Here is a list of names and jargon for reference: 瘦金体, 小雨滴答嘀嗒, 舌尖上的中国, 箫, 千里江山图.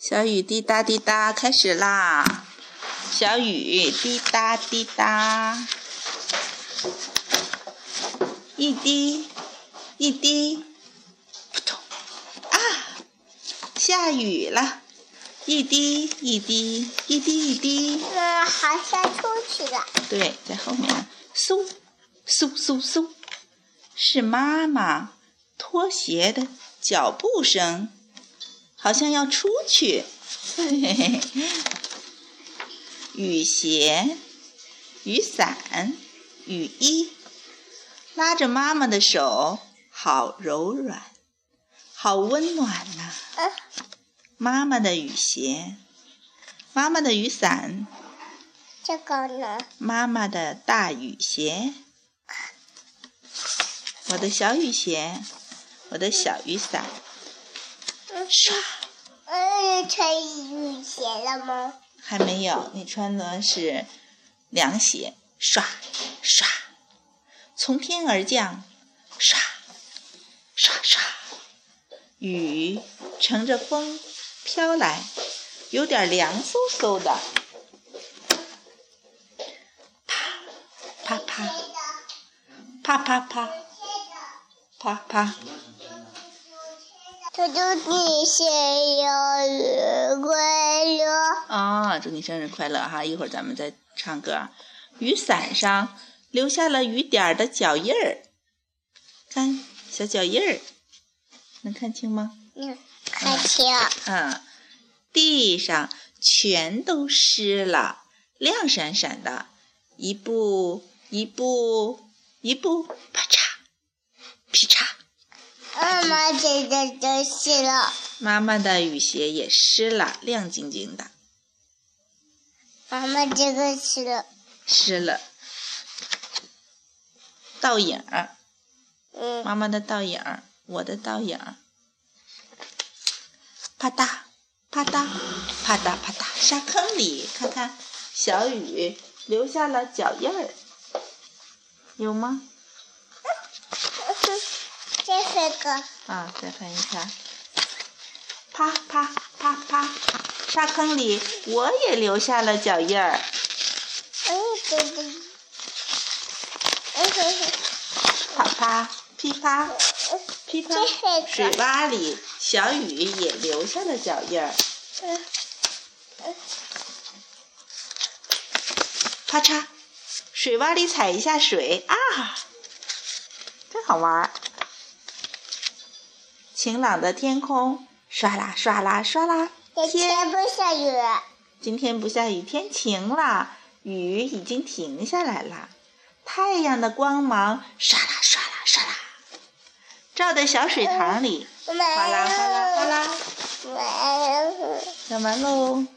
小雨滴答滴答开始啦！小雨滴答滴答，一滴一滴，扑通啊！下雨了，一滴一滴，一滴一滴。好像出去了。对，在后面，嗖嗖嗖嗖，是妈妈拖鞋的脚步声。好像要出去，嘿嘿，雨鞋、雨伞、雨衣，拉着妈妈的手，好柔软，好温暖呐、啊！妈妈的雨鞋，妈妈的雨伞，这个呢？妈妈的大雨鞋，我的小雨鞋，我的小雨伞。唰！穿雨鞋了吗？还没有，你穿的是凉鞋。唰唰，从天而降，唰唰唰，雨乘着风飘来，有点凉飕飕的。啪啪啪，啪啪啪，啪啪。祝你生日快乐！啊，祝你生日快乐哈！一会儿咱们再唱歌。雨伞上留下了雨点的脚印儿，看小脚印儿，能看清吗？嗯，看清。嗯，地上全都湿了，亮闪闪的，一步一步一步，啪嚓，劈嚓。妈妈姐姐都湿了，妈妈的雨鞋也湿了，亮晶晶的。妈妈这个湿了，湿了。倒影儿，嗯，妈妈的倒影儿，我的倒影儿。啪嗒，啪嗒，啪嗒啪嗒，沙坑里看看，小雨留下了脚印儿，有吗？再翻个啊！再翻一下，啪啪啪啪，沙坑里我也留下了脚印儿。啪啪噼啪噼啪，水洼里小雨也留下了脚印儿。啪嚓，水洼里踩一下水啊，真好玩儿。晴朗的天空，唰啦唰啦唰啦，今天不下雨。今天不下雨，天晴了，雨已经停下来了。太阳的光芒，唰啦唰啦唰啦，照在小水塘里，哗啦哗啦哗啦。干嘛喽？